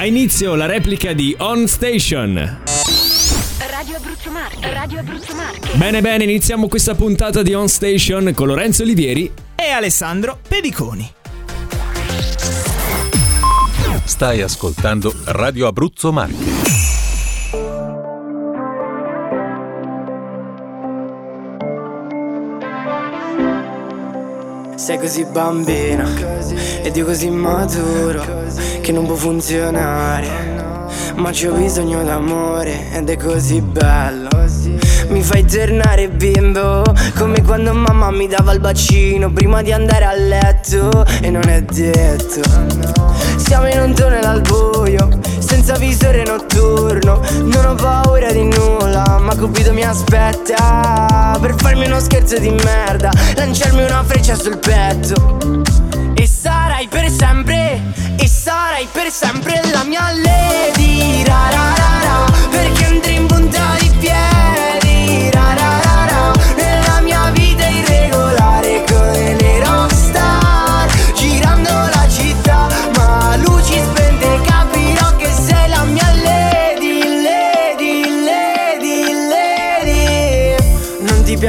Ha inizio la replica di On Station. Radio Abruzzo Marche, Radio Abruzzo Marche. Bene bene, iniziamo questa puntata di On Station con Lorenzo Olivieri e Alessandro Pediconi. Stai ascoltando Radio Abruzzo Marche. Sei così bambina ed io così maturo che non può funzionare, ma c'ho bisogno d'amore ed è così bello. Mi fai tornare bimbo come quando mamma mi dava il bacino prima di andare a letto, e non è detto. Siamo in un tunnel al buio senza visore notturno, non ho paura di nulla, ma Cupido mi aspetta per farmi uno scherzo di merda, lanciarmi una freccia sul petto. E sarai per sempre, e sarai per sempre la mia lady, ra ra ra ra, perché andrei in punta di piedi, ra ra ra ra, nella mia vita irregolare come le rockstar, girando la città ma luci spente capirò che sei la mia lady, lady, lady, lady. Non ti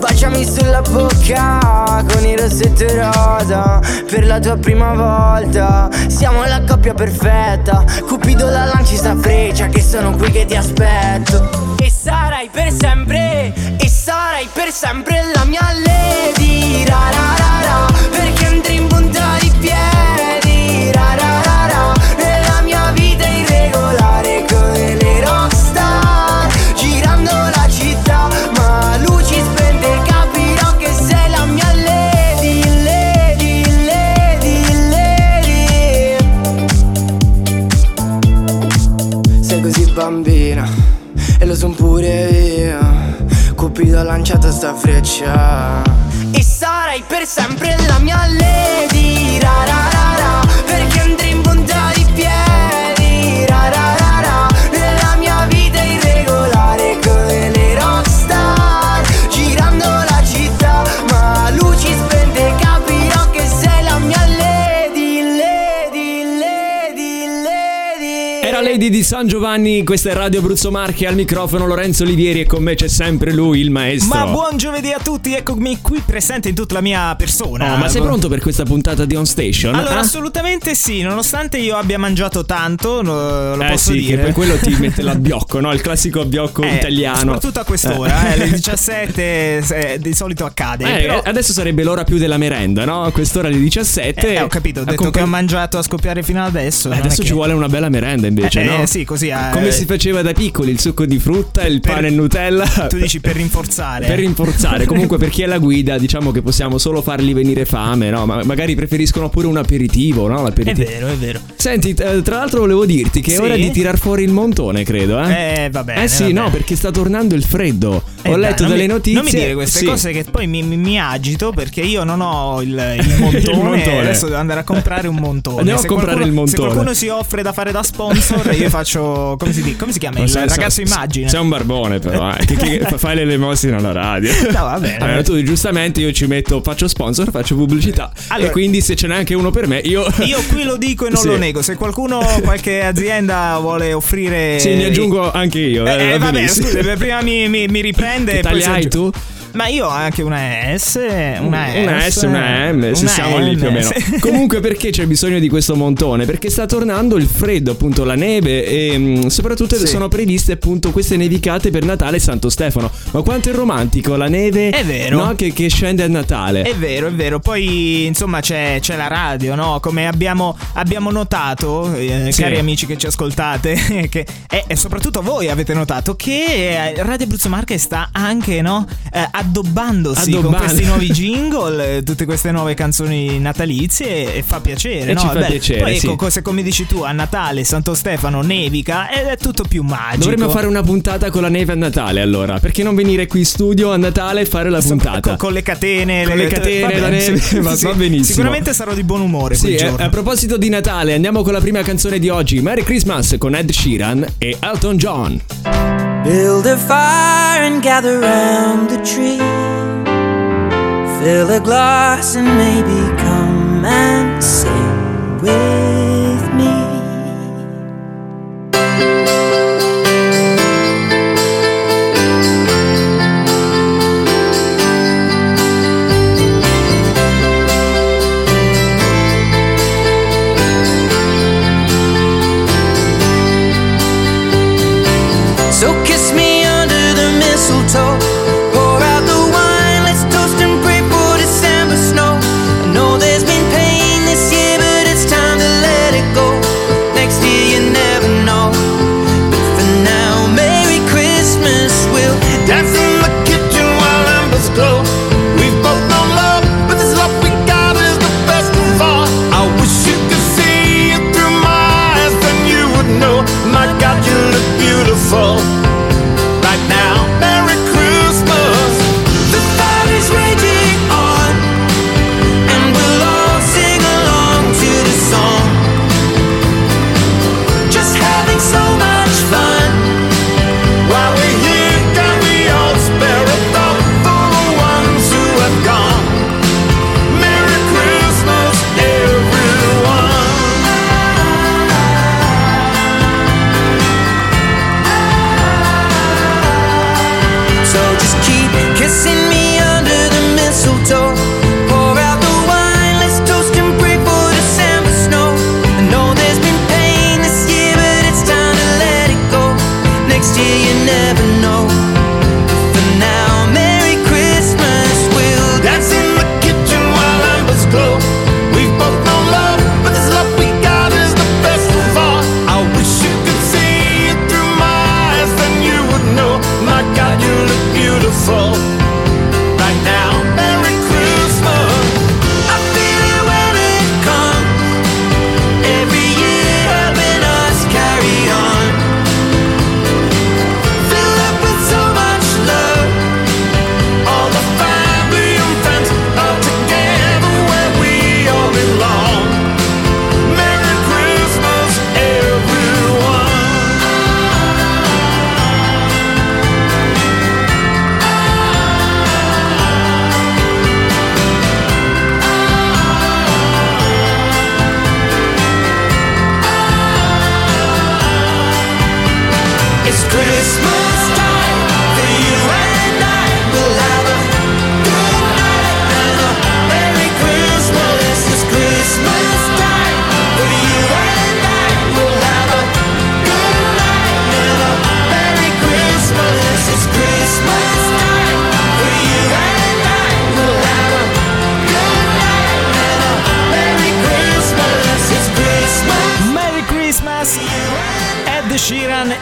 baciami sulla bocca con il rossetto rosa, per la tua prima volta siamo la coppia perfetta, Cupido la lanci sta freccia che sono qui che ti aspetto. E sarai per sempre, e sarai per sempre la mia lady, ra ra ra ra, perché andrei in punta di piedi, ra ra ra ra, nella mia vita irregolare come le rockstar, girando la città ma luci spente capirò che sei la mia lady, lady, lady, lady. Sei così bambina e lo son pure io, Cupido ha lanciato sta freccia. E sarai per sempre la mia lady, ra ra ra ra, perché andrei in punta di piedi, ra ra ra ra, nella mia vita irregolare come le rockstar, girando la città ma luci spente capirò che sei la mia lady, lady, lady, lady. Era Lady di San Giovanni, questa è Radio Abruzzo Marche, al microfono Lorenzo Olivieri e con me c'è sempre lui, il maestro. Ma buon giovedì a tutti, eccomi qui presente in tutta la mia persona. Oh, ma sei pronto per questa puntata di On Station? Allora, assolutamente sì, nonostante io abbia mangiato tanto, lo posso sì, dire. Che per quello ti mette l'abbiocco, no? Il classico abbiocco italiano. Soprattutto a quest'ora, alle 17 di solito accade. Però... adesso sarebbe l'ora più della merenda, no? A quest'ora alle 17. Ho capito, ho detto che ho mangiato a scoppiare fino adesso. Adesso ci vuole una bella merenda invece, no? Sì, così come si faceva da piccoli, il succo di frutta, il pane e Nutella. Tu dici per rinforzare. Per rinforzare. Comunque per chi è la guida, diciamo che possiamo solo fargli venire fame, no? Ma magari preferiscono pure un aperitivo, no? L'aperitivo. È vero, è vero. Senti, tra l'altro volevo dirti che è ora di tirar fuori il montone, credo, eh? Va bene. Eh sì, no, perché sta tornando il freddo. Ho letto delle notizie. Non mi dire queste cose che poi mi agito, perché io non ho il montone. Il montone. Adesso devo andare a comprare un montone. Andiamo a comprare il montone. Se qualcuno si offre da fare da sponsor, io faccio, come si chiama? Il ragazzo immagina. Sei un barbone però, che fai l'elemosina alla radio. No, va bene. Allora tu giustamente, io ci metto, faccio sponsor, faccio pubblicità, allora, e quindi se ce n'è anche uno per me, io qui lo dico e non lo nego. Se qualcuno, qualche azienda vuole offrire, sì, mi aggiungo anche io. Vabbè, scusa, prima mi riprende. Tagliai tu? Ma io ho anche una S, una M, se siamo lì più o meno. Comunque, perché c'è bisogno di questo montone? Perché sta tornando il freddo, appunto la neve, e soprattutto sono previste appunto queste nevicate per Natale e Santo Stefano. Ma quanto è romantico la neve, è vero, no? Che scende a Natale. È vero, è vero. Poi insomma c'è la radio, no? Come abbiamo notato, cari amici che ci ascoltate, e soprattutto voi avete notato che Radio Abruzzo Marche sta anche, no? addobbandosi con questi nuovi jingle, tutte queste nuove canzoni natalizie, e fa piacere, e no? Ci fa piacere. Poi sì, ecco, se come dici tu, a Natale Santo Stefano nevica ed è tutto più magico. Dovremmo fare una puntata con la neve a Natale, allora. Perché non venire qui in studio a Natale e fare la puntata con le catene, con le catene, la neve, sì, va benissimo. Sicuramente sarò di buon umore quel giorno. A proposito di Natale, andiamo con la prima canzone di oggi, Merry Christmas con Ed Sheeran e Elton John. Build a fire and gather round the tree, fill a glass and maybe come and sing with me. So kiss me under the mistletoe, pour out the wine, let's toast and pray for December snow. I know there's been pain this year, but it's time to let it go. Next year you never know, but for now, Merry Christmas. We'll dance in the kitchen while numbers glow. We've both known love, but this love we got is the best of all. I wish you could see it through my eyes, then you would know, my God, you look beautiful.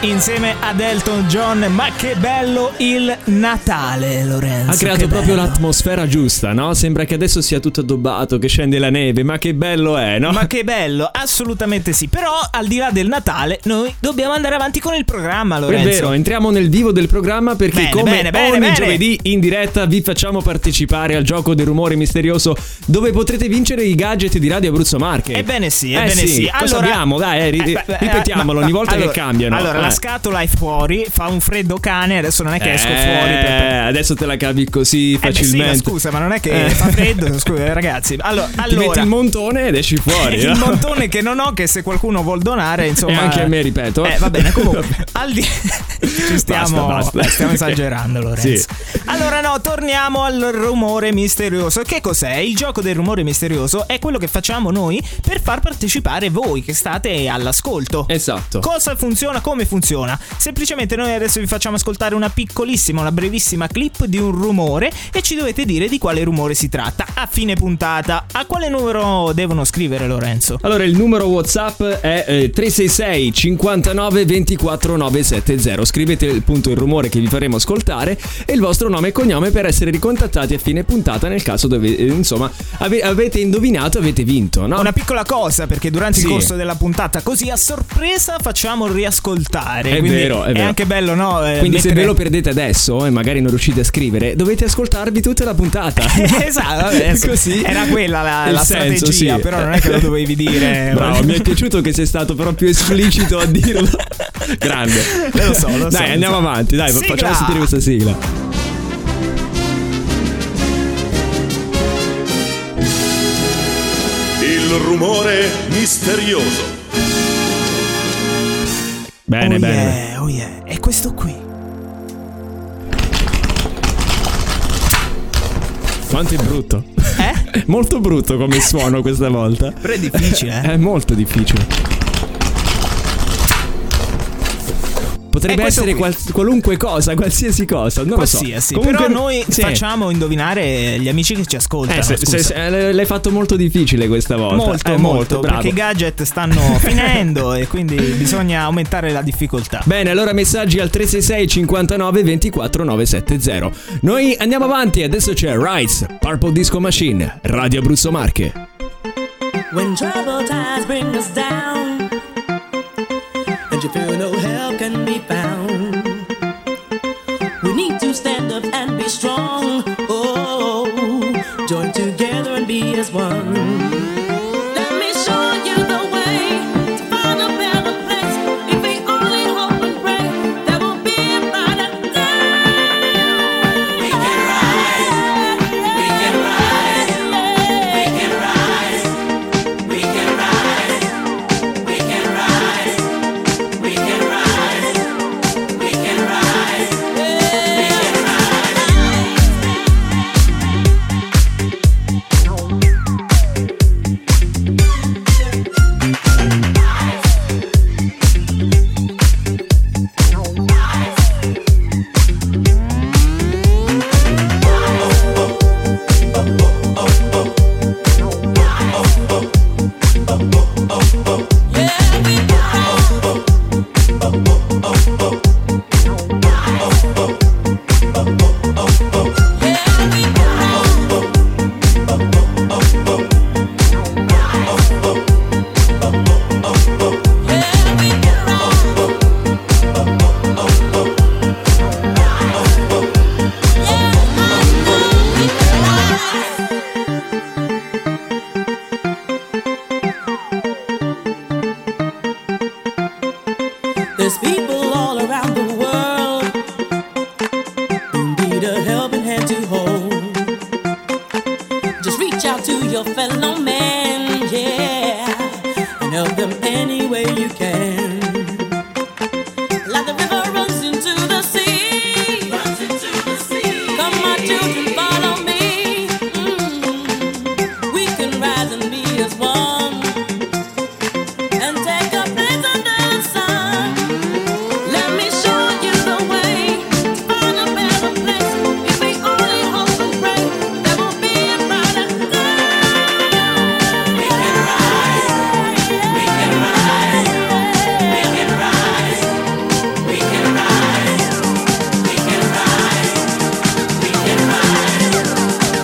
Insieme ad Elton John, ma che bello il Natale, Lorenzo. Ha creato proprio l'atmosfera giusta, no? Sembra che adesso sia tutto addobbato, che scende la neve, ma che bello è, no? Ma che bello, assolutamente sì. Però al di là del Natale noi dobbiamo andare avanti con il programma, Lorenzo. È vero, entriamo nel vivo del programma perché come ogni giovedì in diretta vi facciamo partecipare al gioco del rumore misterioso, dove potrete vincere i gadget di Radio Abruzzo Marche. Ebbene sì, ebbene sì. Allora, cosa abbiamo? Dai, ripetiamolo ogni volta che cambiano. Allora, la scatola è fuori, fa un freddo cane, adesso non è che esco fuori. Adesso te la cavi così facilmente. Sì, ma scusa, ma non è che fa freddo, scusa, ragazzi. Allora, ti metti il montone ed esci fuori. Il montone che non ho, che se qualcuno vuol donare, insomma. E anche a me, ripeto. Va bene, comunque. Stiamo esagerando, Lorenzo. Sì. Allora torniamo al rumore misterioso. Che cos'è? Il gioco del rumore misterioso è quello che facciamo noi per far partecipare voi che state all'ascolto. Esatto. Cosa funziona, come funziona? funziona. Semplicemente noi adesso vi facciamo ascoltare una piccolissima, una brevissima clip di un rumore e ci dovete dire di quale rumore si tratta a fine puntata. A quale numero devono scrivere, Lorenzo? Allora, il numero WhatsApp è 366 59 24 970. Scrivete appunto il rumore che vi faremo ascoltare e il vostro nome e cognome per essere ricontattati a fine puntata nel caso dove insomma avete indovinato, avete vinto, no? Una piccola cosa, perché durante il corso della puntata, così a sorpresa, facciamo riascoltare. È vero, è vero. È anche bello, no? Quindi se ve lo perdete adesso e magari non riuscite a scrivere, dovete ascoltarvi tutta la puntata. Esatto, adesso. Così. Era quella la senso, strategia, sì. Però non è che lo dovevi dire. Bravo, mi è piaciuto che sei stato proprio esplicito a dirlo. Grande. Lo so. Dai, andiamo avanti, dai, sigla. Facciamo sentire questa sigla. Il rumore misterioso. Bene, bene. Oh yeah, è questo qui. Quanto è brutto. Eh? Molto brutto come suono questa volta. Però è difficile, eh? È molto difficile. Potrebbe essere qualunque cosa, qualsiasi cosa, non lo so. Comunque, però noi facciamo indovinare gli amici che ci ascoltano. L'hai fatto molto difficile questa volta. Molto, bravo. Perché i gadget stanno finendo e quindi bisogna aumentare la difficoltà. Bene, allora messaggi al 366 59 24 970. Noi andiamo avanti, adesso c'è Rice, Purple Disco Machine, Radio Abruzzo Marche. When trouble times bring us down and you feel no help can be found, we need to stand up and be strong. Oh, join together and be as one. Let me show you the way to find a better place. If we only hope and pray, there will be a brighter day. We can rise, we can rise, we can rise, we can rise, we can rise. We can rise, we can rise, we can rise. Yeah, we can rise. There's people all around the world who need a helping hand to hold. Just reach out to your fellow man, yeah, and help them any way you can. Like the river runs into the sea, runs into the sea. Come my children, follow me. Mm-hmm. We can rise and be as one and take a place under the sun. Let me show you the way to find a better place. If we only hope and pray, there will be a brighter day. We can rise, we can rise, we can rise, we can rise, we can rise, we can rise, we can rise. I know we can rise.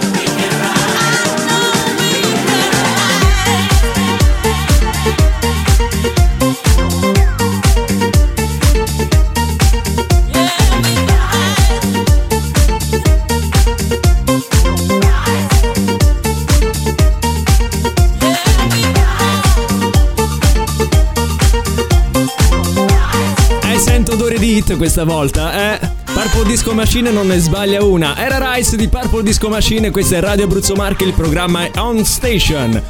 Sento odore di hit questa volta, eh? Purple Disco Machine non ne sbaglia una. Era Rice di Purple Disco Machine, questa è Radio Abruzzo Marche, il programma è On Station.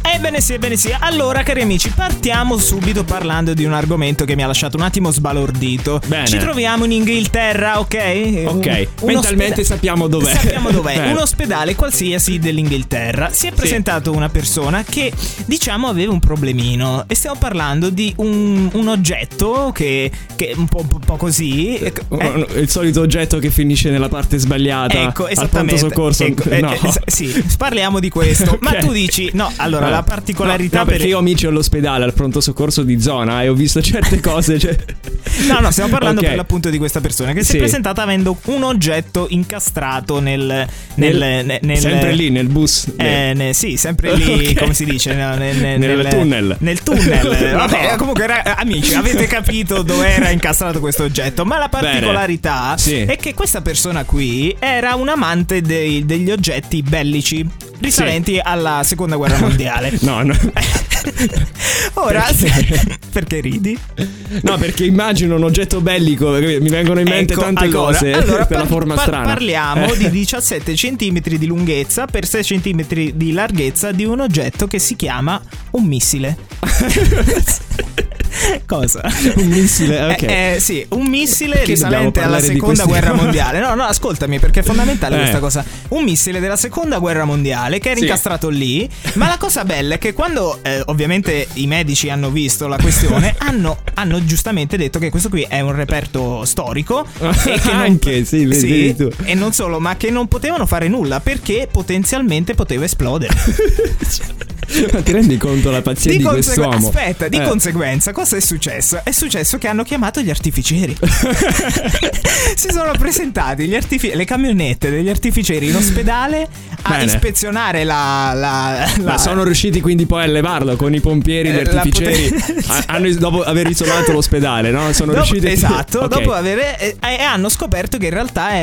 Ebbene sì, ebbene sì. Allora, cari amici, partiamo subito parlando di un argomento che mi ha lasciato un attimo sbalordito. Bene. Ci troviamo in Inghilterra, ok? Ok, mentalmente sappiamo dov'è. Sappiamo dov'è. Un ospedale qualsiasi dell'Inghilterra. Si è presentato una persona che, diciamo, aveva un problemino. E stiamo parlando di un oggetto che un po' così. Il solito oggetto che finisce nella parte sbagliata. Ecco, esattamente. Al pronto soccorso. Ecco, no. Sì, parliamo di questo. Okay. Ma tu dici, no, allora, la particolarità, no, perché io amici all'ospedale, al pronto soccorso di zona, e ho visto certe cose, cioè... No, stiamo parlando per l'appunto di questa persona che si è presentata avendo un oggetto incastrato nel sempre lì, nel bus, sì, sempre lì, come si dice, nel tunnel. Vabbè, comunque amici, avete capito dove era incastrato questo oggetto. Ma la particolarità è che questa persona qui era un amante degli oggetti bellici risalenti alla seconda guerra mondiale. No. Ora perché ridi? No, perché immagino un oggetto bellico, mi vengono in mente tante cose. Allora, per la forma strana. Parliamo di 17 cm di lunghezza per 6 cm di larghezza di un oggetto che si chiama un missile. Cosa? Un missile, ok. Sì, un missile perché risalente alla seconda guerra mondiale. No, ascoltami, perché è fondamentale questa cosa. Un missile della seconda guerra mondiale che era incastrato lì. Ma la cosa bella è che quando ovviamente i medici hanno visto la questione, hanno giustamente detto che questo qui è un reperto storico e che anche, vedi tu. E non solo, ma che non potevano fare nulla perché potenzialmente poteva esplodere. Ma ti rendi conto la pazzia di quest'uomo? Aspetta, di conseguenza cosa è successo? È successo che hanno chiamato gli artificieri. Si sono presentati le camionette degli artificieri in ospedale a ispezionare Ma sono riusciti quindi poi a levarlo con i pompieri, gli artificieri, dopo aver isolato l'ospedale, no? Sono riusciti. Esatto, dopo aver hanno scoperto che in realtà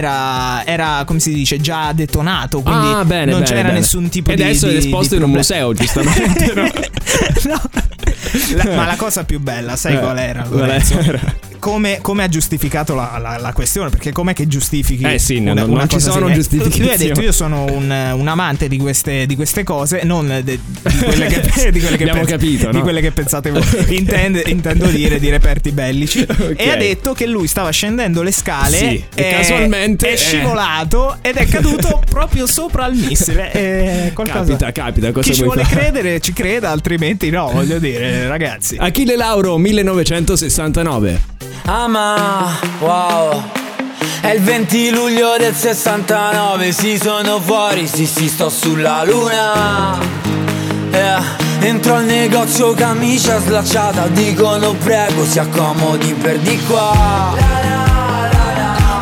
era, come si dice, già detonato, quindi non c'era nessun tipo di... E adesso è esposto in un museo, giustamente, no? Ma la cosa più bella, sai qual era, Lorenzo? Come ha giustificato la questione? Perché com'è che giustifichi? Non ci sono giustificazioni. Lui ha detto: io sono un amante di queste cose, non di quelle che abbiamo capito, di quelle che pensate voi. Intendo dire di reperti bellici. E ha detto che lui stava scendendo le scale e casualmente è scivolato ed è caduto proprio sopra il missile. Capita. Cosa chi ci vuole credere ci creda, altrimenti no, voglio dire, ragazzi. Achille Lauro, 1969. Ah, ma wow, è il 20 luglio del 69. Sì, sono fuori, sì, sto sulla luna. Entro al negozio, camicia slacciata. Dicono prego, si accomodi per di qua.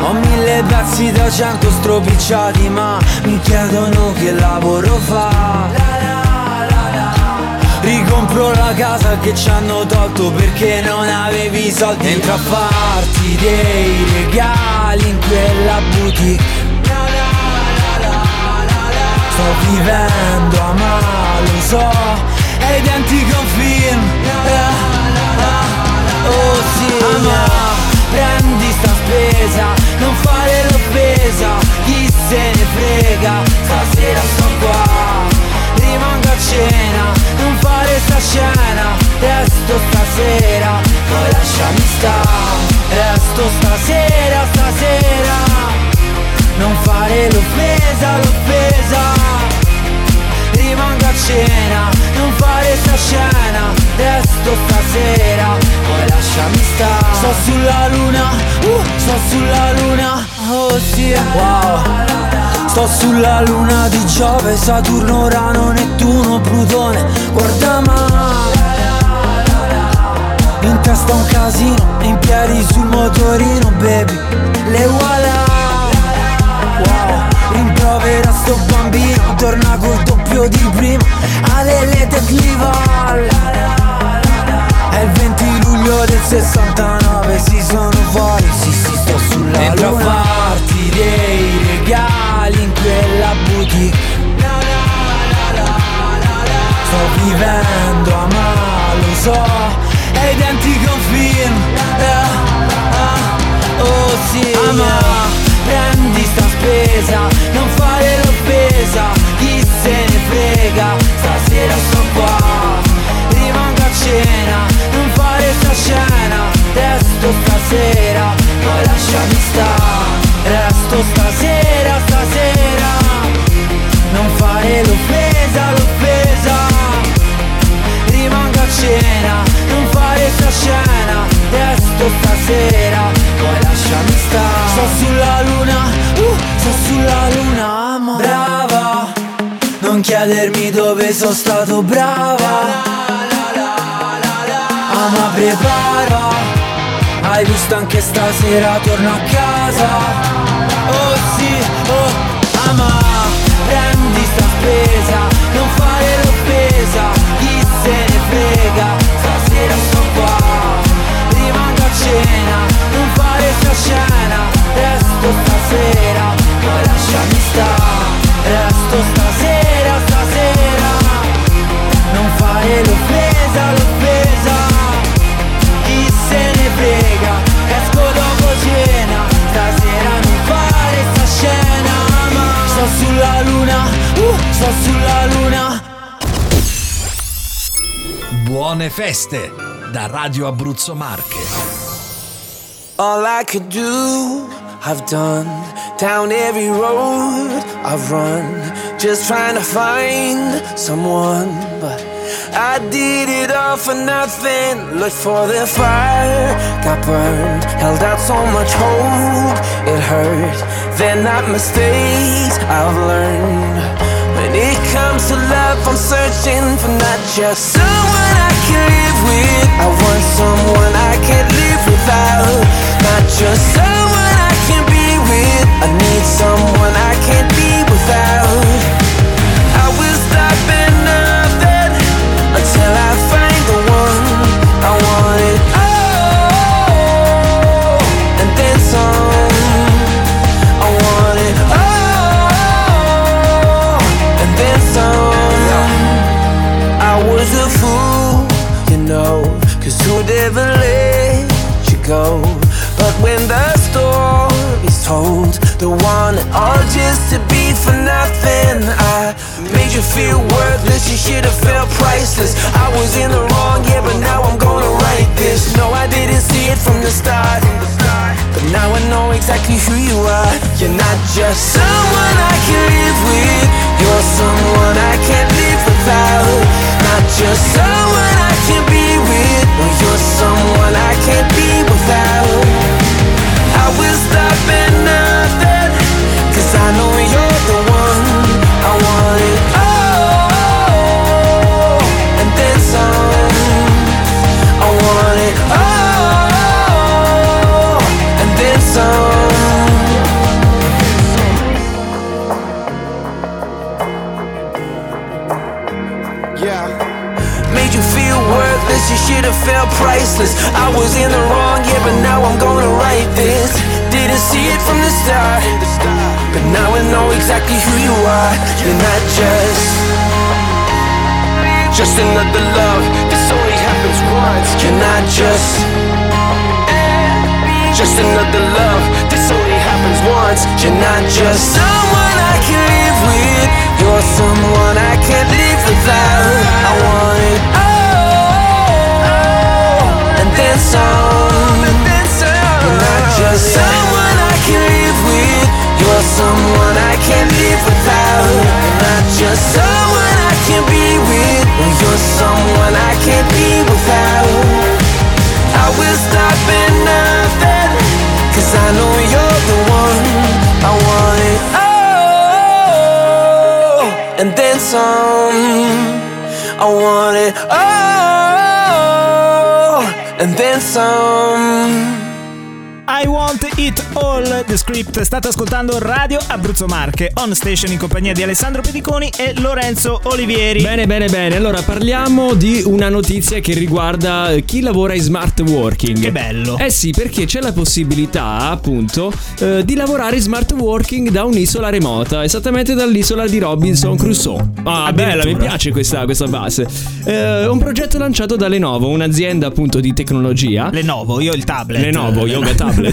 Ho 1000 pezzi da 100 stropicciati, ma mi chiedono che lavoro fa. Ricompro la casa che ci hanno tolto perché non avevi soldi. Entro a farti dei regali in quella boutique. Sto vivendo a male, so, è identico a un film. Oh sì, ma prendi sta spesa, non fare l'offesa, chi se ne frega, stasera sto qua. Rimango a cena, non fare sta scena. Resto stasera, poi lasciami stare. Resto stasera. Non fare l'offesa. Rimango a cena, non fare sta scena. Resto stasera, poi lasciami stare. Sto sulla luna, sto sulla luna. Oh sì, wow. Sto sulla luna di Giove, Saturno, Urano, Nettuno, Plutone. Guarda ma in testa un casino, in piedi sul motorino, baby. Le voilà, wow. Rimprovera sto bambino, torna col doppio di prima. Alele Teclival. È il 20 luglio del 69, si sono fuori, sì, sto sulla entro luna. Entro a farti dei regali in quella boutique. Sto vivendo a male, so, è identico a un film. Oh sì, ma prendi sta spesa, non fare l'offesa, chi se ne frega, stasera sto qua. sera, poi lasciami stare. Sto sulla luna, sto sulla luna, ma brava, non chiedermi dove sono stato, brava. Ah, ma prepara, hai visto anche stasera torno a casa. Oh sì, oh, ama, prendi sta spesa, non fare l'offesa, chi se ne frega, stasera sto qua, rimango a cena, non fare sta scena, resto stasera, ma lasciami stare, resto stasera, stasera, non fare l'offesa, l'offesa. Frega, esco dopo cena, stasera non fare sta scena, ma sto sulla luna, sto sulla luna. Buone feste da Radio Abruzzo Marche. All I could do, I've done, down every road I've run, just trying to find someone, but I did it all for nothing. Looked for the fire, got burned, held out so much hope, it hurt. They're not mistakes I've learned. When it comes to love, I'm searching for not just someone I can live with, I want someone I can't live without. Not just someone I can be with, I need someone I can't be without. I will stop and until I find the one I wanted, oh, and then some. I wanted, oh, and then some. I was a fool, you know, 'cause who'd ever let you go? But when the story's told, the one and all just to be for nothing. I made you feel worthless, you should have felt priceless. I was in the wrong, yeah, but now I'm gonna write this. No, I didn't see it from the start, but now I know exactly who you are. You're not just someone I can live with, you're someone I can't live without. Not just someone I can be with, but you're someone I can't be without. I will stop at nothing, 'cause I know you're the one I wanted, oh, and then some. I wanted, oh, and then some. Yeah. Made you feel worthless, you should have felt priceless. I was in the wrong, yeah, but now I'm gonna write this. Didn't see it from the start, but now I know exactly who you are. You're not just another love. This only happens once. You're not just another love. This only happens once. You're not just someone I can live with, you're someone I can't live without. I want it, oh, and then some. You're not just someone I can live with, you're someone I can't live without. You're not just someone I can be with, you're someone I can't be without. I will stop at nothing, 'cause I know you're the one I wanted, oh, and then some. I wanted, oh, and then some. I want it all, The Script. State ascoltando Radio Abruzzo Marche On Station in compagnia di Alessandro Pediconi e Lorenzo Olivieri. Bene, bene, bene. Allora parliamo di una notizia che riguarda chi lavora in smart working. Che bello. Eh sì, perché c'è la possibilità, appunto, di lavorare in smart working da un'isola remota, esattamente dall'isola di Robinson Crusoe. Ah, bella, mi piace questa base. Un progetto lanciato da Lenovo, un'azienda appunto di tecnologia. Lenovo, io il tablet. Lenovo, yoga tablet.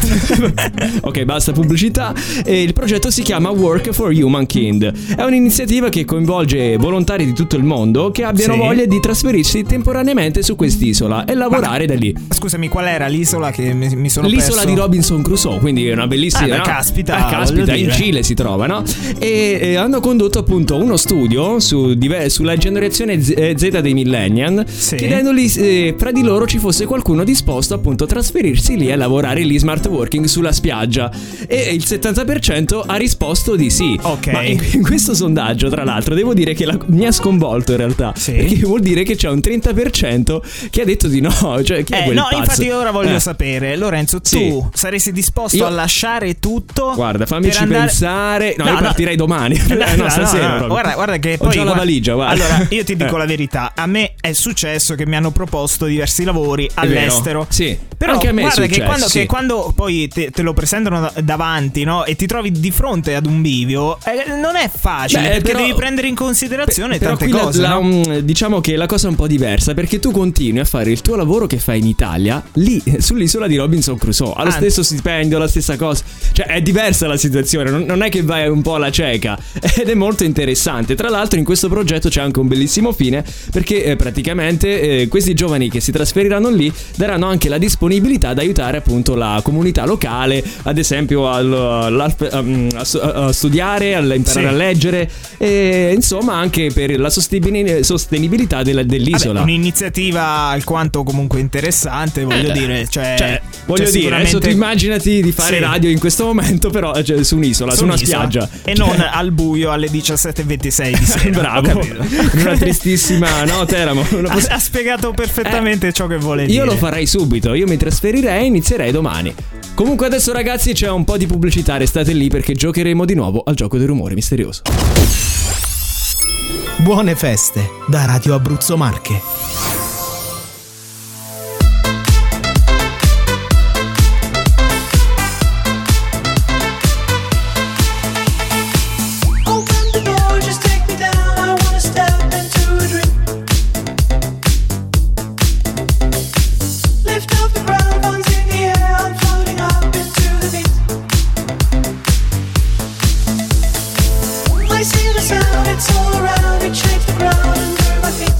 Ok, basta pubblicità. E il progetto si chiama Work for Humankind. È un'iniziativa che coinvolge volontari di tutto il mondo che abbiano voglia di trasferirsi temporaneamente su quest'isola e lavorare da lì. Scusami, qual era l'isola che mi sono l'isola perso? Di Robinson Crusoe, quindi è una bellissima no? Caspita, in Cile si trova, no? E hanno condotto appunto uno studio sulla generazione Z dei millennial, chiedendogli se fra di loro ci fosse qualcuno disposto appunto a trasferirsi lì e lavorare lì smart working sulla spiaggia, e il 70% ha risposto di sì. Ok. Ma in questo sondaggio, tra l'altro, devo dire che mi ha sconvolto in realtà, perché vuol dire che c'è un 30% che ha detto di no, cioè chi è quel pazzo? Infatti io ora voglio sapere, Lorenzo, tu saresti disposto a lasciare tutto? Guarda, fammici pensare. No, io partirei domani. Stasera. Guarda che poi ho la valigia, guarda. Allora, io ti dico la verità, a me è successo che mi hanno proposto diversi lavori all'estero. Sì. Però anche a me guarda è successo, che quando poi te lo presentano davanti, no? E ti trovi di fronte ad un bivio, non è facile. Beh, perché devi prendere in considerazione tante cose. Diciamo che la cosa è un po' diversa, perché tu continui a fare il tuo lavoro che fai in Italia, lì sull'isola di Robinson Crusoe, allo stesso stipendio, la stessa cosa. Cioè è diversa la situazione, non è che vai un po' alla cieca, ed è molto interessante. Tra l'altro in questo progetto c'è anche un bellissimo fine, perché praticamente questi giovani che si trasferiranno lì daranno anche la disponibilità ad aiutare appunto la comunità locale, ad esempio a studiare, a imparare a leggere, e insomma anche per la sostenibilità dell'isola. Vabbè, un'iniziativa alquanto comunque interessante, voglio dire, cioè, adesso tu immaginati di fare radio in questo momento, però cioè, su un'isola, su una spiaggia, e non al buio alle 17:26 di sera. Bravo, una tristissima Teramo. Ha spiegato perfettamente ciò che vuole dire. Io lo farei subito, io mi trasferirei e inizierei domani. Comunque adesso ragazzi c'è un po' di pubblicità, restate lì perché giocheremo di nuovo al gioco del rumore misterioso. Buone feste da Radio Abruzzo Marche. It's all around, it shakes the ground under my feet.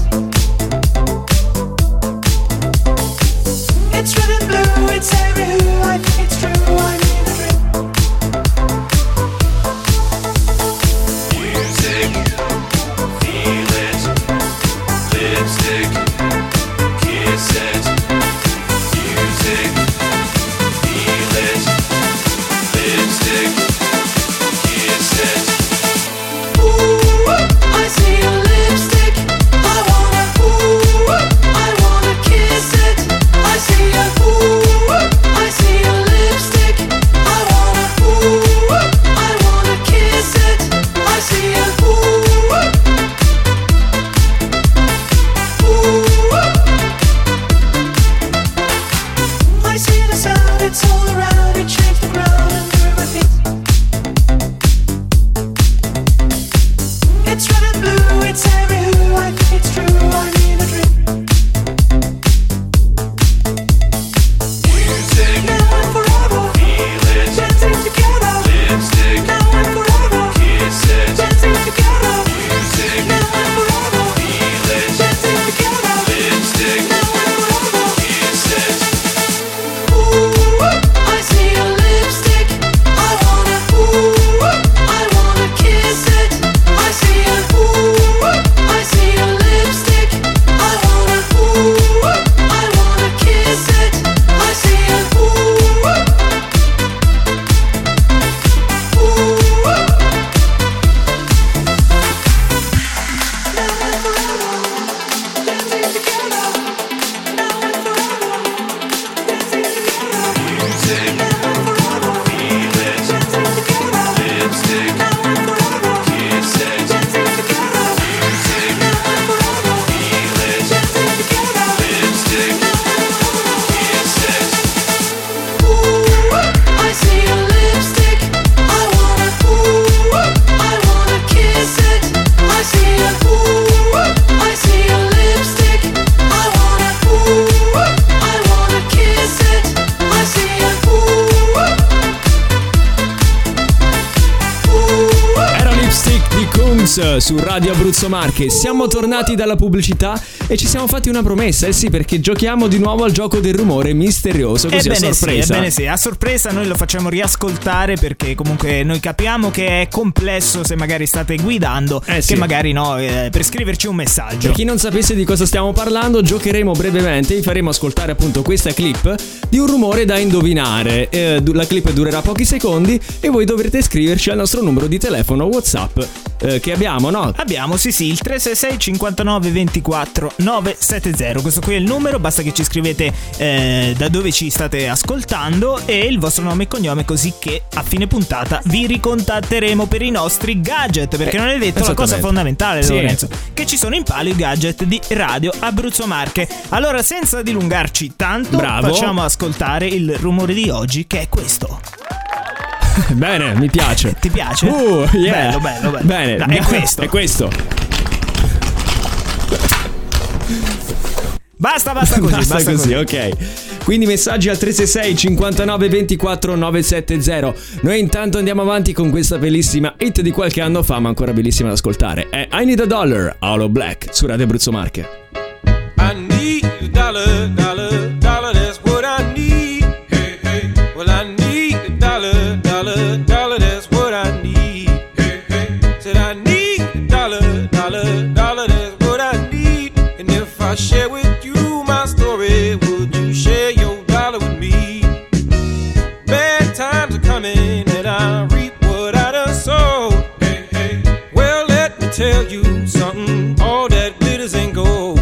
Heroes su Radio Abruzzo Marche. Siamo tornati dalla pubblicità e ci siamo fatti una promessa, eh sì, perché giochiamo di nuovo al gioco del rumore misterioso, così ebbene a sorpresa. Sì, ebbene sì, a sorpresa noi lo facciamo riascoltare, perché comunque noi capiamo che è complesso se magari state guidando, sì, che magari no, per scriverci un messaggio. Per chi non sapesse di cosa stiamo parlando, giocheremo brevemente, vi faremo ascoltare appunto questa clip di un rumore da indovinare. La clip durerà pochi secondi e voi dovrete scriverci al nostro numero di telefono WhatsApp, che abbiamo, no? Abbiamo, sì sì, il 366 59 24 970. Questo qui è il numero, basta che ci scrivete da dove ci state ascoltando e il vostro nome e cognome, così che a fine puntata vi ricontatteremo per i nostri gadget, perché non è detto la cosa fondamentale, sì, Lorenzo, che ci sono in palio i gadget di Radio Abruzzo Marche. Allora, senza dilungarci tanto, bravo, facciamo ascoltare il rumore di oggi, che è questo. Bene, mi piace. Ti piace? Yeah. Bello, bello, bello. Bene, dai, è questo. È questo. Basta, basta così. Basta così, ok. Quindi messaggi al 366 59 24 970. Noi intanto andiamo avanti con questa bellissima hit di qualche anno fa, ma ancora bellissima da ascoltare. È I Need a Dollar, Aloe Blacc, su Radio Abruzzo Marche. I need a dollar, dollar, dollar, that's what I need. Hey, hey. Well, I need a dollar, dollar, dollar, that's what I need. Hey, hey. Said I need a dollar, dollar, dollar, that's what I need. And if I share with you my story, would you share your dollar with me? Bad times are coming and I reap what I done sold. Hey, hey. Well, let me tell you something, all that glitters ain't gold.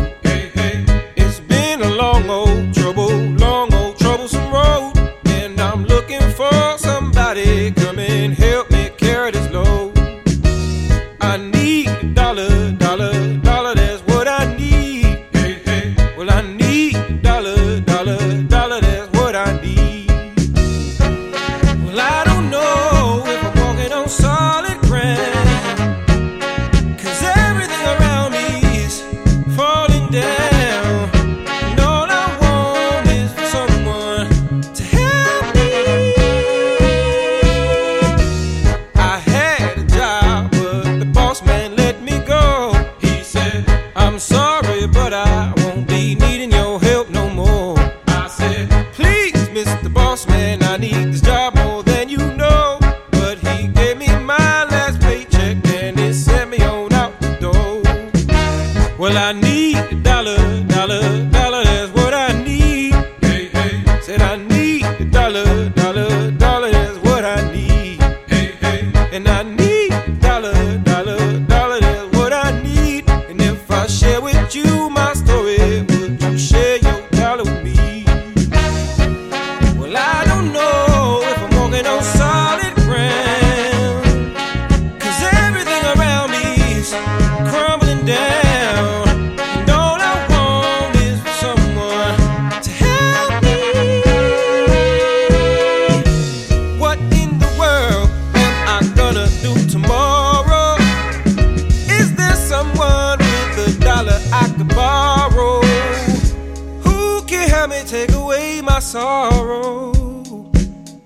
Sorrow.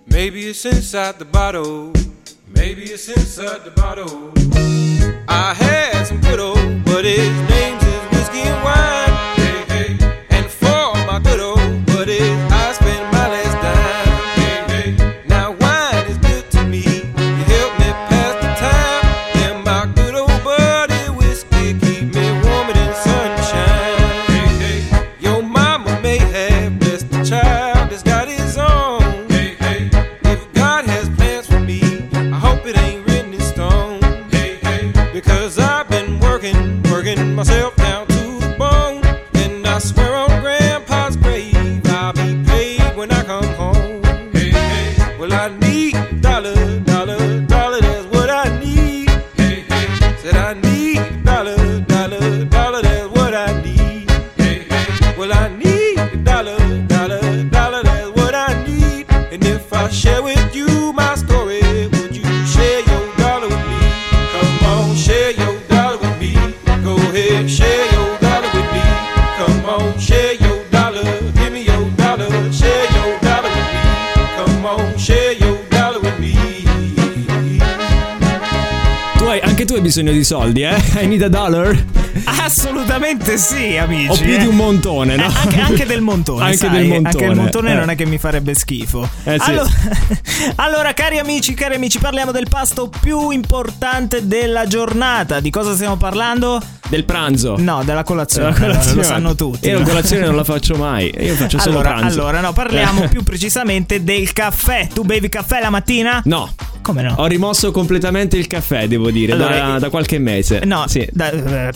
Maybe it's inside the bottle. Maybe it's inside the bottle. I had some good old buddies, names is whiskey and wine. Hey, hey. And for my good old buddies, I spent my last dime. Hey, hey. Now wine is good to me, it helped me pass the time. And my good old buddy whiskey keep me warmer than sunshine. Hey, hey. Your mama may have blessed the child. Myself down to the bone, and I swear on Grandpa's grave I'll be paid when I come home. Hey, hey. Well, I need a dollar, dollar, dollar, that's what I need. Hey, hey. Said I need a dollar, dollar, dollar, that's what I need. Hey, hey. Well, I need a dollar, dollar, dollar, that's what I need. And if I share with you my story, would you share your dollar with me? Come on, share your. Share your dollar with me. Come on, share your dollar. Give me your dollar. Share your dollar with me. Come on, share your dollar with me. Tu hai, anche tu hai bisogno di soldi, eh? I need a dollar? Assolutamente sì, amici. Ho più di un montone, no? Anche del montone, anche sai, del montone. Anche il montone non è che mi farebbe schifo. Sì. Allora, cari amici, parliamo del pasto più importante della giornata. Di cosa stiamo parlando? Del pranzo. No, della colazione. Lo sanno tutti. Io la colazione non la faccio mai. Io faccio solo pranzo. Allora, no, parliamo più precisamente del caffè. Tu bevi caffè la mattina? No. Come no? Ho rimosso completamente il caffè, devo dire, allora, da qualche mese. No, sì,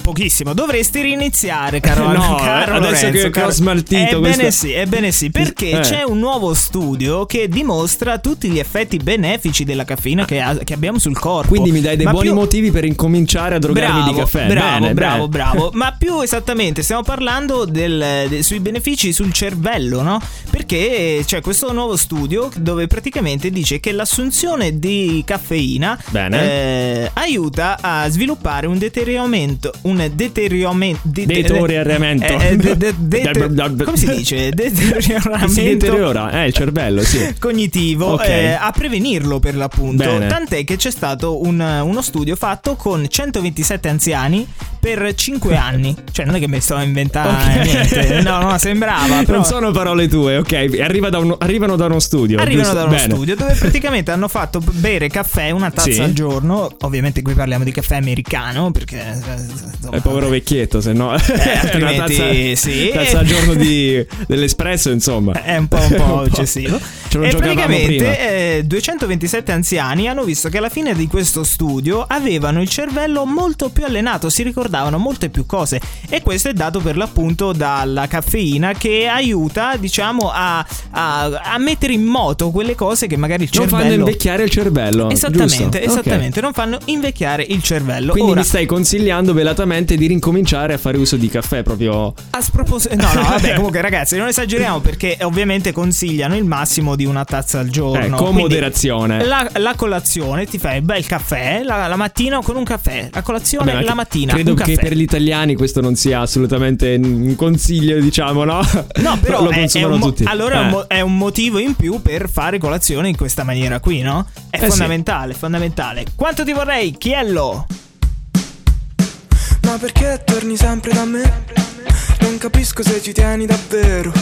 pochissimo. Dovresti riniziare, caro. No, caro adesso Lorenzo, che ho smaltito questo. Ebbene sì, perché c'è un nuovo studio che dimostra tutti gli effetti benefici della caffeina che abbiamo sul corpo. Quindi mi dai dei buoni motivi per incominciare a drogarmi di caffè. Bravo. Ma più esattamente stiamo parlando sui benefici sul cervello, no? Perché c'è questo nuovo studio dove praticamente dice che l'assunzione di caffeina aiuta a sviluppare un deterioramento come si dice? Deterioramento si deteriora il cervello, sì, cognitivo, okay, a prevenirlo per l'appunto. Bene. Tant'è che c'è stato uno studio fatto con 127 anziani per 5 anni. Cioè non è che mi sto inventando niente. No, sembrava però... Non sono parole tue, ok. Arrivano da uno studio. Studio dove praticamente hanno fatto bere caffè una tazza al giorno. Ovviamente qui parliamo di caffè americano, perché insomma, è povero vecchietto, se no una tazza al giorno dell'espresso, insomma è un po' eccessivo. E praticamente 227 anziani hanno visto che alla fine di questo studio avevano il cervello molto più allenato, si ricordavano molte più cose, e questo è dato per l'appunto dalla caffeina, che aiuta diciamo a mettere in moto quelle cose che magari il cervello non fanno invecchiare il cervello. Esattamente, okay. Non fanno invecchiare il cervello. Quindi mi stai consigliando velatamente di rincominciare a fare uso di caffè proprio a sproposito. No, vabbè, comunque ragazzi non esageriamo, perché ovviamente consigliano il massimo di una tazza al giorno, con moderazione. La colazione ti fai bel caffè la mattina, o con un caffè la colazione. Vabbè, la mattina credo che per gli italiani questo non sia assolutamente un consiglio, diciamo, no? No, però lo consumano tutti. Allora è un motivo in più per fare colazione in questa maniera qui, no? È fondamentale. Quanto ti vorrei, Chiello? Ma perché torni sempre da me? Non capisco se ci tieni davvero.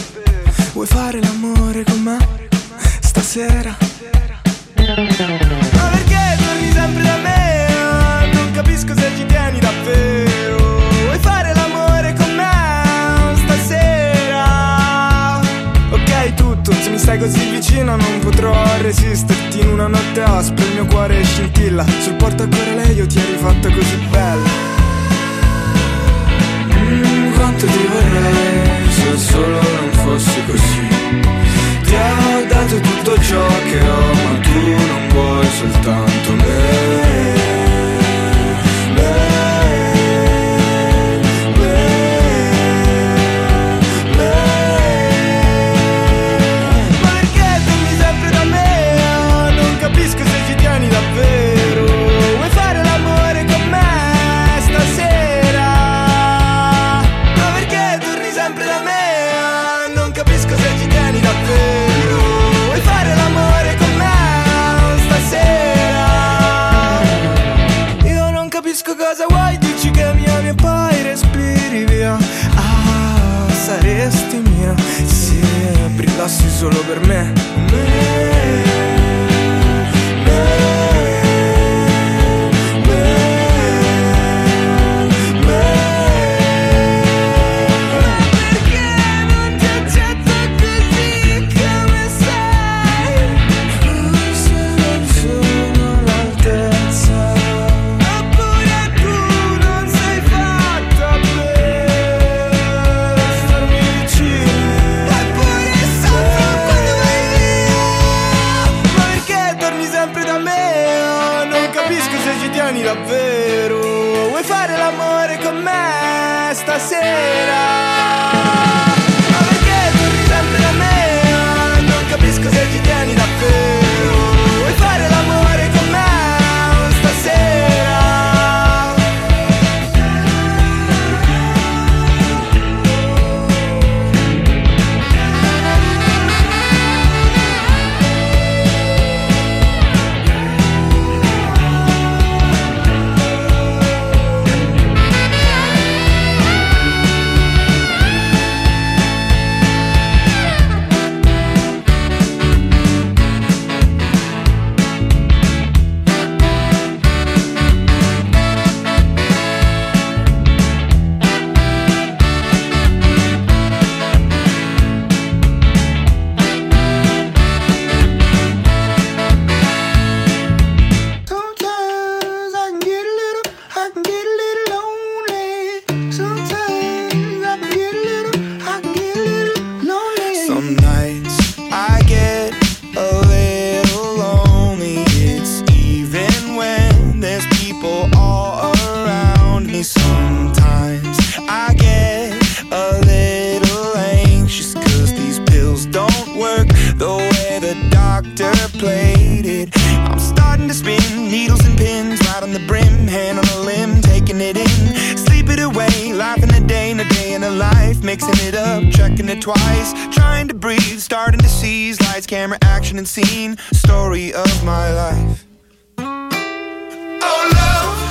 Vuoi fare l'amore con me stasera? Ma perché torni sempre da me? Non capisco se ci tieni davvero. Vuoi fare l'amore con me stasera? Ok, tutto, se mi stai così vicino non potrò resisterti. In una notte aspra il mio cuore scintilla. Sul portacuore lei io ti eri fatta così bella. Quanto ti vorrei se solo non fosse così. Ti ho dato tutto ciò che ho, ma tu non vuoi soltanto me. Ma perché torni sempre da me? Non capisco se ci tieni davvero. Vuoi fare l'amore con me stasera? Ma perché torni sempre da me? Non capisco se ci tieni davvero. Cosa vuoi? Dici che mi ami e poi respiri via. Ah, saresti mia se brillassi solo per me. life, mixing it up, checking it twice, trying to breathe, starting to seize lights, camera, action, and scene, story of my life. Oh, love.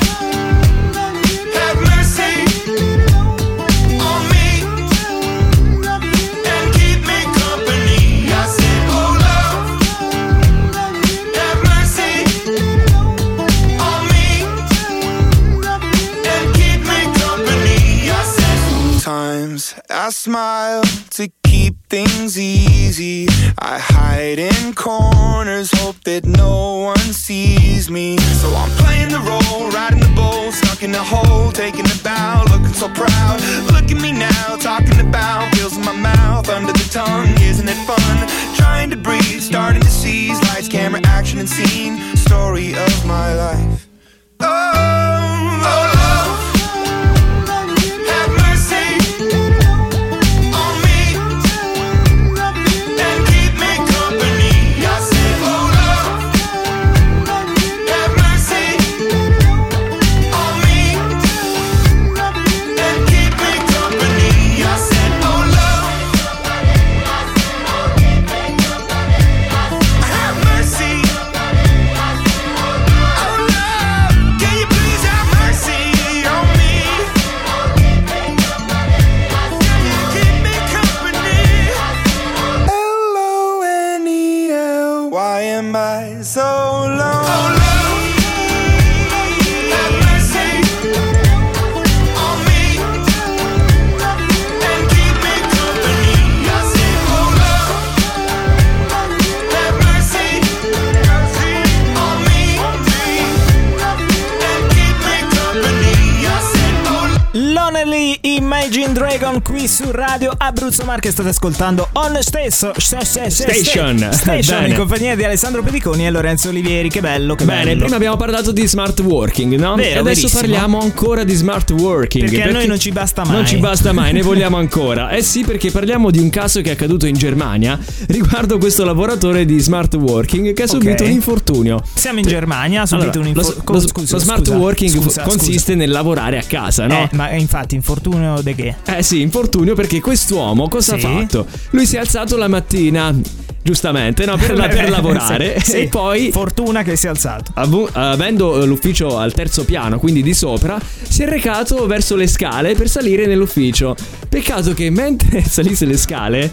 I smile to keep things easy. I hide in corners, hope that no one sees me. So I'm playing the role, riding the bull, stuck in a hole, taking a bow, looking so proud. Look at me now, talking about feels in my mouth, under the tongue, isn't it fun? Trying to breathe, starting to seize lights, camera, action, and scene. Story of my life. Oh, oh. Dragon qui su Radio Abruzzo Marche, state ascoltando On Stesso Station in compagnia di Alessandro Pediconi e Lorenzo Olivieri. Che bello, che bene, bello. Prima abbiamo parlato di smart working, no? Vero, e adesso verissimo. Parliamo ancora di smart working perché a noi non ci basta mai. Non ci basta mai, ne vogliamo ancora. Eh sì, perché parliamo di un caso che è accaduto in Germania riguardo questo lavoratore di smart working che ha subito un infortunio. Siamo in Germania, ha subito un infortunio. Lo smart working consiste nel lavorare a casa, no? Ma infatti infortunio de che? Eh sì, infortunio perché quest'uomo cosa ha fatto? Lui si è alzato la mattina, giustamente, no, per lavorare e poi fortuna che si è alzato. Avendo l'ufficio al terzo piano, quindi di sopra, si è recato verso le scale per salire nell'ufficio. Peccato che mentre salisse le scale,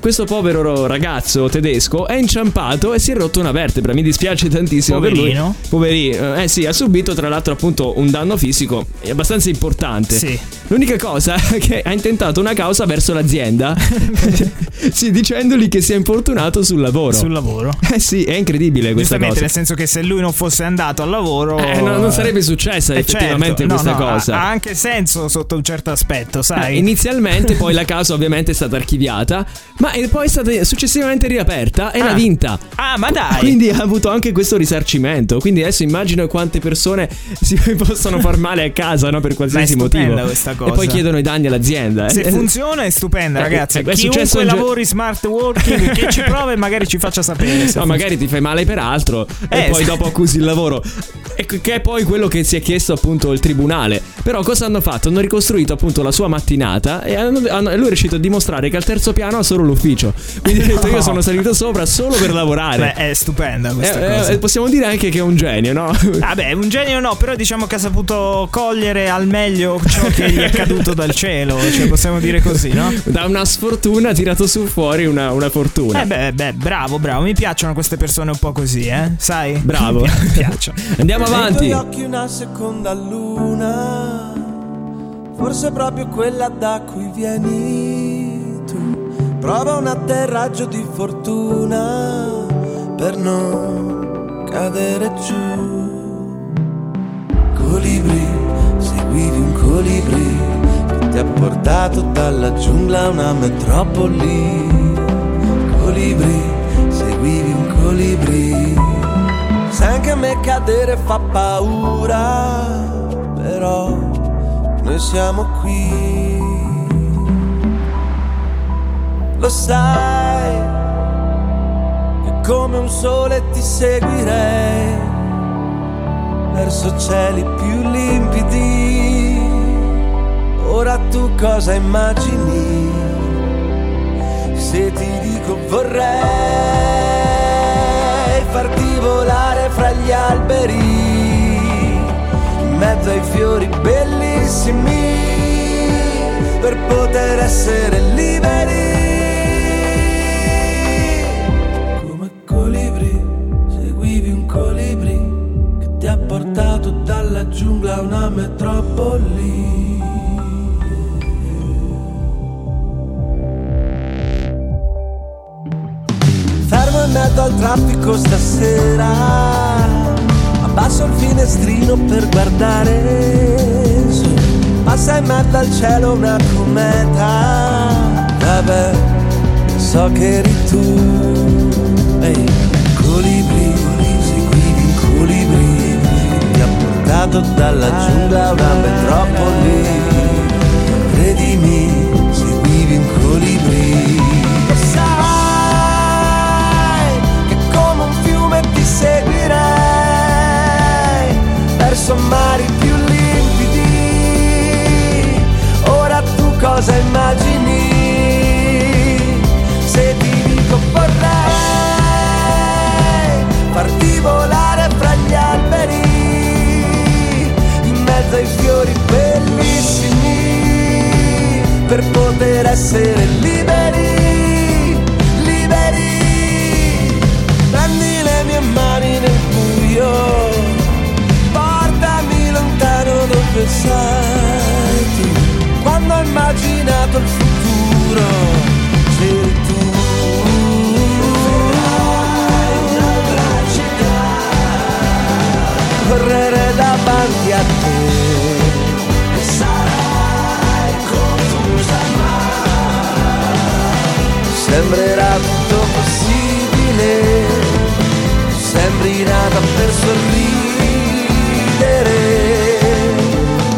questo povero ragazzo tedesco è inciampato e si è rotto una vertebra. Mi dispiace tantissimo per lui. Poverino. Eh sì, ha subito tra l'altro appunto un danno fisico abbastanza importante. Sì. L'unica cosa è che ha intentato una causa verso l'azienda dicendogli che si è infortunato sul lavoro. Sul lavoro. Eh sì, è incredibile questa cosa. Nel senso che se lui non fosse andato al lavoro non sarebbe successa effettivamente questa cosa. Ha anche senso sotto un certo aspetto, sai. Inizialmente poi la causa ovviamente è stata archiviata, ma poi è stata successivamente riaperta e l'ha vinta. Ah, ma dai. Quindi ha avuto anche questo risarcimento. Quindi adesso immagino quante persone si possono far male a casa, no, per qualsiasi motivo. Questa cosa. E poi chiedono i danni all'azienda. Se funziona è stupenda, ragazzi. Chiunque lavori smart working che ci prova e magari ci faccia sapere. No, magari ti fai male per altro e poi dopo accusi il lavoro, che è poi quello che si è chiesto appunto il tribunale. Però cosa hanno fatto? Hanno ricostruito appunto la sua mattinata e lui è riuscito a dimostrare che al terzo piano ha solo l'ufficio. Quindi ha detto: io sono salito sopra solo per lavorare. Beh, è stupenda questa cosa. Possiamo dire anche che è un genio, no? Vabbè, un genio no, però diciamo che ha saputo cogliere al meglio ciò che gli è caduto dal cielo, cioè possiamo dire così, no? Da una sfortuna ha tirato su fuori una fortuna. Bravo, mi piacciono queste persone un po' così, sai? Bravo, mi piacciono. Andiamo avanti. Sento gli occhi una seconda luna, forse proprio quella da cui vieni tu. Prova un atterraggio di fortuna per non cadere giù. Colibri, seguivi un colibri che ti ha portato dalla giungla a una metropoli. Colibri, seguivi un colibri. Se anche a me cadere fa paura, però noi siamo qui. Lo sai che come un sole ti seguirei verso cieli più limpidi. Ora tu cosa immagini se ti dico vorrei farti volare fra gli alberi in mezzo ai fiori bellissimi per poter essere liberi. Come colibri seguivi un colibri che ti ha portato dalla giungla a una metropoli. In mezzo al traffico stasera abbasso il finestrino per guardare su. Passa in mezzo al cielo una cometa. Vabbè, so che eri tu. Ehi, colibri, seguivi i colibri, ti ha portato dalla giungla a una metropoli. Credimi, seguivi un colibri. Seguirei verso mari più limpidi. Ora tu cosa immagini se ti dico vorrei farti volare fra gli alberi in mezzo ai fiori bellissimi per poter essere liberi. Mani nel buio, portami lontano dove sei tu. Quando ho immaginato il futuro, c'eri tu. Vorrei un'altra città, correre davanti a te, e sarai confusa mai. Sembrerà tutto possibile, sembri nata per sorridere,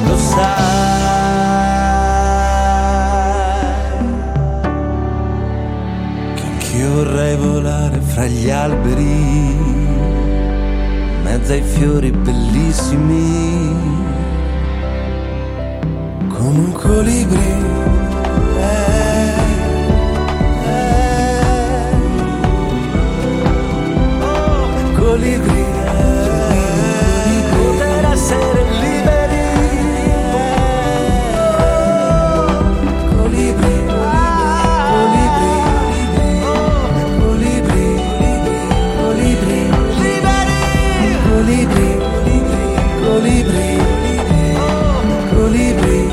lo sai che anch'io vorrei volare fra gli alberi in mezzo ai fiori bellissimi come un colibrì. Libri, poter essere liberi, colibri, colibri, colibri, colibri, colibri, colibri, colibri,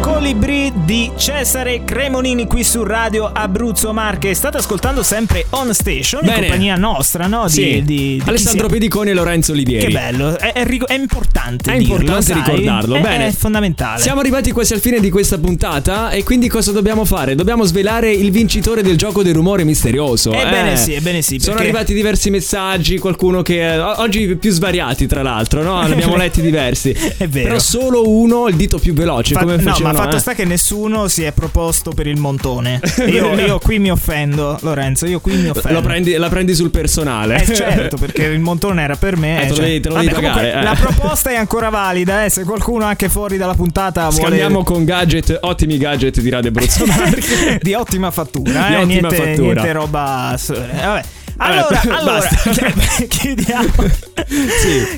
colibri di Cesare Cremonini qui su Radio Abruzzo Marche. State ascoltando sempre On Station. Bene. In compagnia nostra, no? Sì. Di Alessandro Pediconi e Lorenzo Olivieri. Che bello, è importante. È dirlo, importante, sai? Ricordarlo. Bene. È fondamentale. Siamo arrivati quasi al fine di questa puntata e quindi cosa dobbiamo fare? Dobbiamo svelare il vincitore del gioco del rumore misterioso. Ebbene sì, ebbene sì. Sono arrivati diversi messaggi, qualcuno che oggi più svariati tra l'altro, no? Ne abbiamo letti diversi. È vero. Però solo uno, il dito più veloce, come facevano, ma fatto sta che nessuno si è proposto per il montone. Io qui mi offendo, Lorenzo. Io qui mi offendo. La prendi sul personale. Certo, perché il montone era per me. Te lo devi pagare. Comunque, la proposta è ancora valida, eh. Se qualcuno anche fuori dalla puntata vuole. Scambiamo con gadget, ottimi gadget di Radio Abruzzo Marche. Di ottima fattura, niente roba. Vabbè. Allora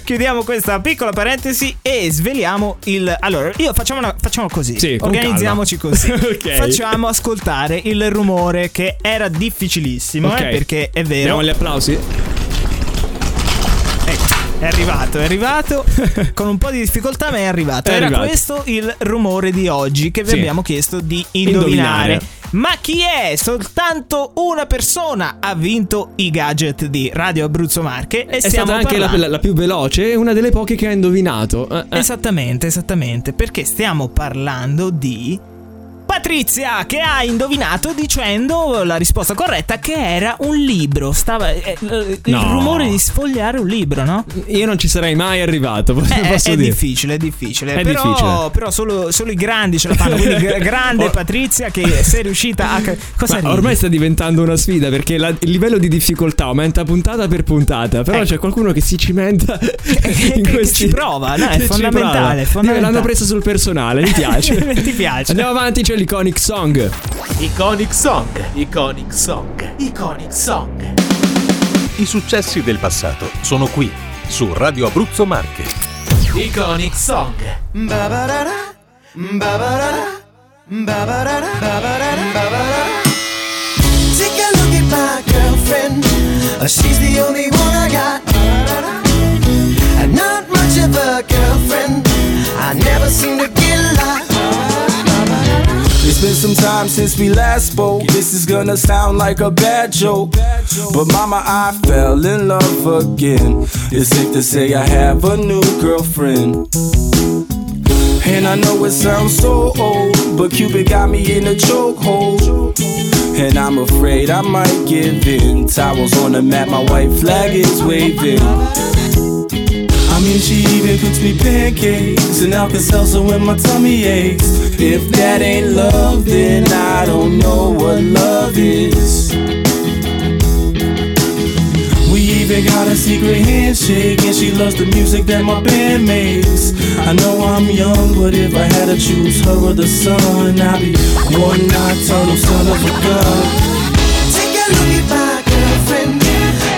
chiudiamo questa piccola parentesi e sveliamo il. Allora, facciamo così. Sì, organizziamoci così. Okay. Facciamo ascoltare il rumore che era difficilissimo, okay. Perché è vero. Diamo gli applausi. È arrivato con un po' di difficoltà, ma è arrivato. Era questo il rumore di oggi che vi abbiamo chiesto di indovinare. Ma chi è? Soltanto una persona ha vinto i gadget di Radio Abruzzo Marche. E è stata anche la più veloce, una delle poche che ha indovinato. Esattamente, perché stiamo parlando di Patrizia, che ha indovinato dicendo la risposta corretta, che era un libro. Stava il rumore di sfogliare un libro, no? Io non ci sarei mai arrivato, posso dire. È difficile. Però solo i grandi ce la fanno. Quindi grande Patrizia, che sei riuscita a... Ormai sta diventando una sfida, perché il livello di difficoltà aumenta puntata per puntata. Però c'è qualcuno che si cimenta che ci prova, no? È fondamentale, L'hanno presa sul personale, mi piace. Ti piace. Andiamo avanti, c'è l'Iconic Song. I successi del passato sono qui su Radio Abruzzo Marche. Iconic Song. Babarara, babarara, babarara, babarara. Take a look at my girlfriend. She's the only one I got. Not much of a girlfriend. I never seem to get lost. It's been some time since we last spoke. This is gonna sound like a bad joke, but mama, I fell in love again. It's safe to say I have a new girlfriend. And I know it sounds so old, but Cupid got me in a chokehold, and I'm afraid I might give in. Towels on the mat, my white flag is waving. I mean, she even cooks me pancakes and alka seltzer when my tummy aches. If that ain't love, then I don't know what love is. We even got a secret handshake, and she loves the music that my band makes. I know I'm young, but if I had to choose her or the sun, I'd be one nocturnal son of a gun. Take a look at my girlfriend,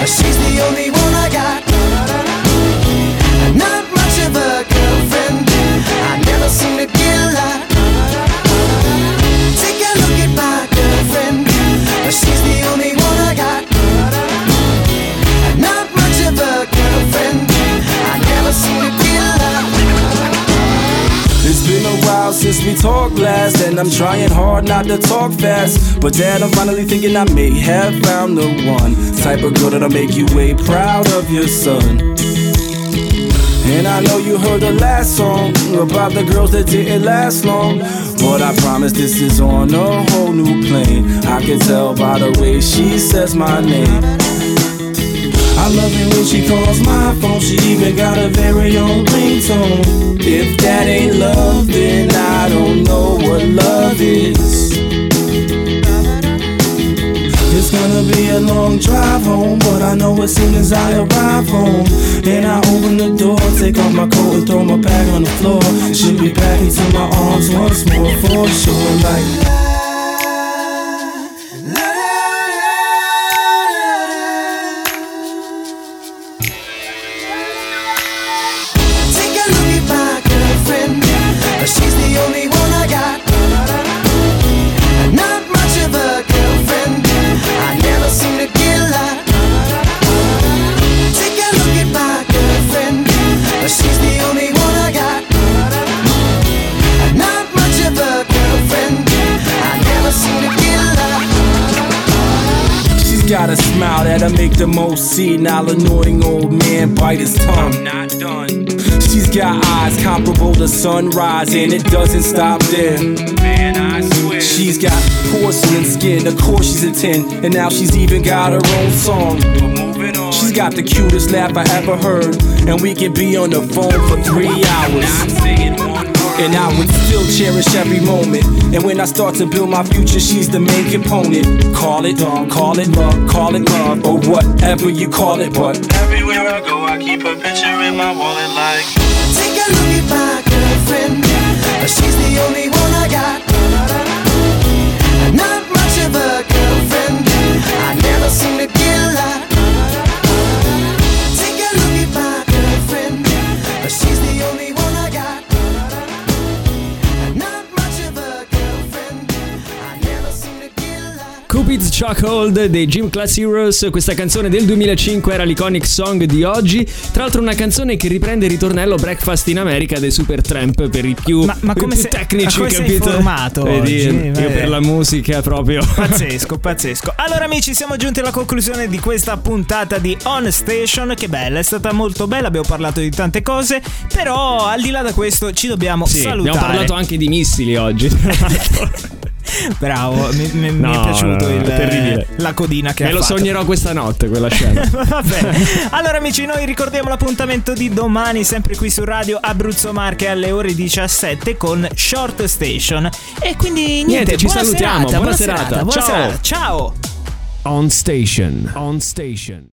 she's the only one I got. Seem to get a lot. Take a look at my girlfriend, she's the only one I got. Not much of a girlfriend, I never seem to get a lot. It's been a while since we talked last, and I'm trying hard not to talk fast, but dad, I'm finally thinking I may have found the one type of girl that'll make you way proud of your son. And I know you heard the last song about the girls that didn't last long, but I promise this is on a whole new plane. I can tell by the way she says my name. I love it when she calls my phone. She even got her very own ringtone. If that ain't love, then I don't know what love is. It's gonna be a long drive home, but I know as soon as I arrive home, and I open the door, take off my coat and throw my bag on the floor, she'll be back into my arms once more for sure. Like la la la. Take a look at my girlfriend, she's the only one I got. Got a smile that'll make the most senile, annoying old man bite his tongue. I'm not done. She's got eyes comparable to sunrise, and it doesn't stop there. Man, I swear. She's got porcelain skin, of course she's a 10, and now she's even got her own song. Moving on. She's got the cutest laugh I ever heard, and we can be on the phone for 3 hours. And I would still cherish every moment. And when I start to build my future, she's the main component. Call it dumb, call it love, or whatever you call it. But everywhere I go, I keep a picture in my wallet like. Take a look at my girlfriend, she's the only one I got. Not much of a girlfriend, I never seem to get a lot. Take a look at my girlfriend, she's the only one I got. Cupid's Chokehold dei Gym Class Heroes. Questa canzone del 2005 era l'Iconic Song di oggi. Tra l'altro una canzone che riprende il ritornello Breakfast in America dei Supertramp, per i più, tecnici, capito? Sei formato oggi, io per la musica proprio pazzesco. Allora amici, siamo giunti alla conclusione di questa puntata di On Station. Che bella, è stata molto bella, abbiamo parlato di tante cose, però al di là da questo ci dobbiamo salutare. Abbiamo parlato anche di missili oggi. Bravo, mi è piaciuto la codina che ha fatto. Me lo sognerò questa notte quella scena. Va bene. Allora amici, noi ricordiamo l'appuntamento di domani sempre qui su Radio Abruzzo Marche alle ore 17 con Short Station. E quindi niente, ci salutiamo. Buona serata. Ciao. On Station.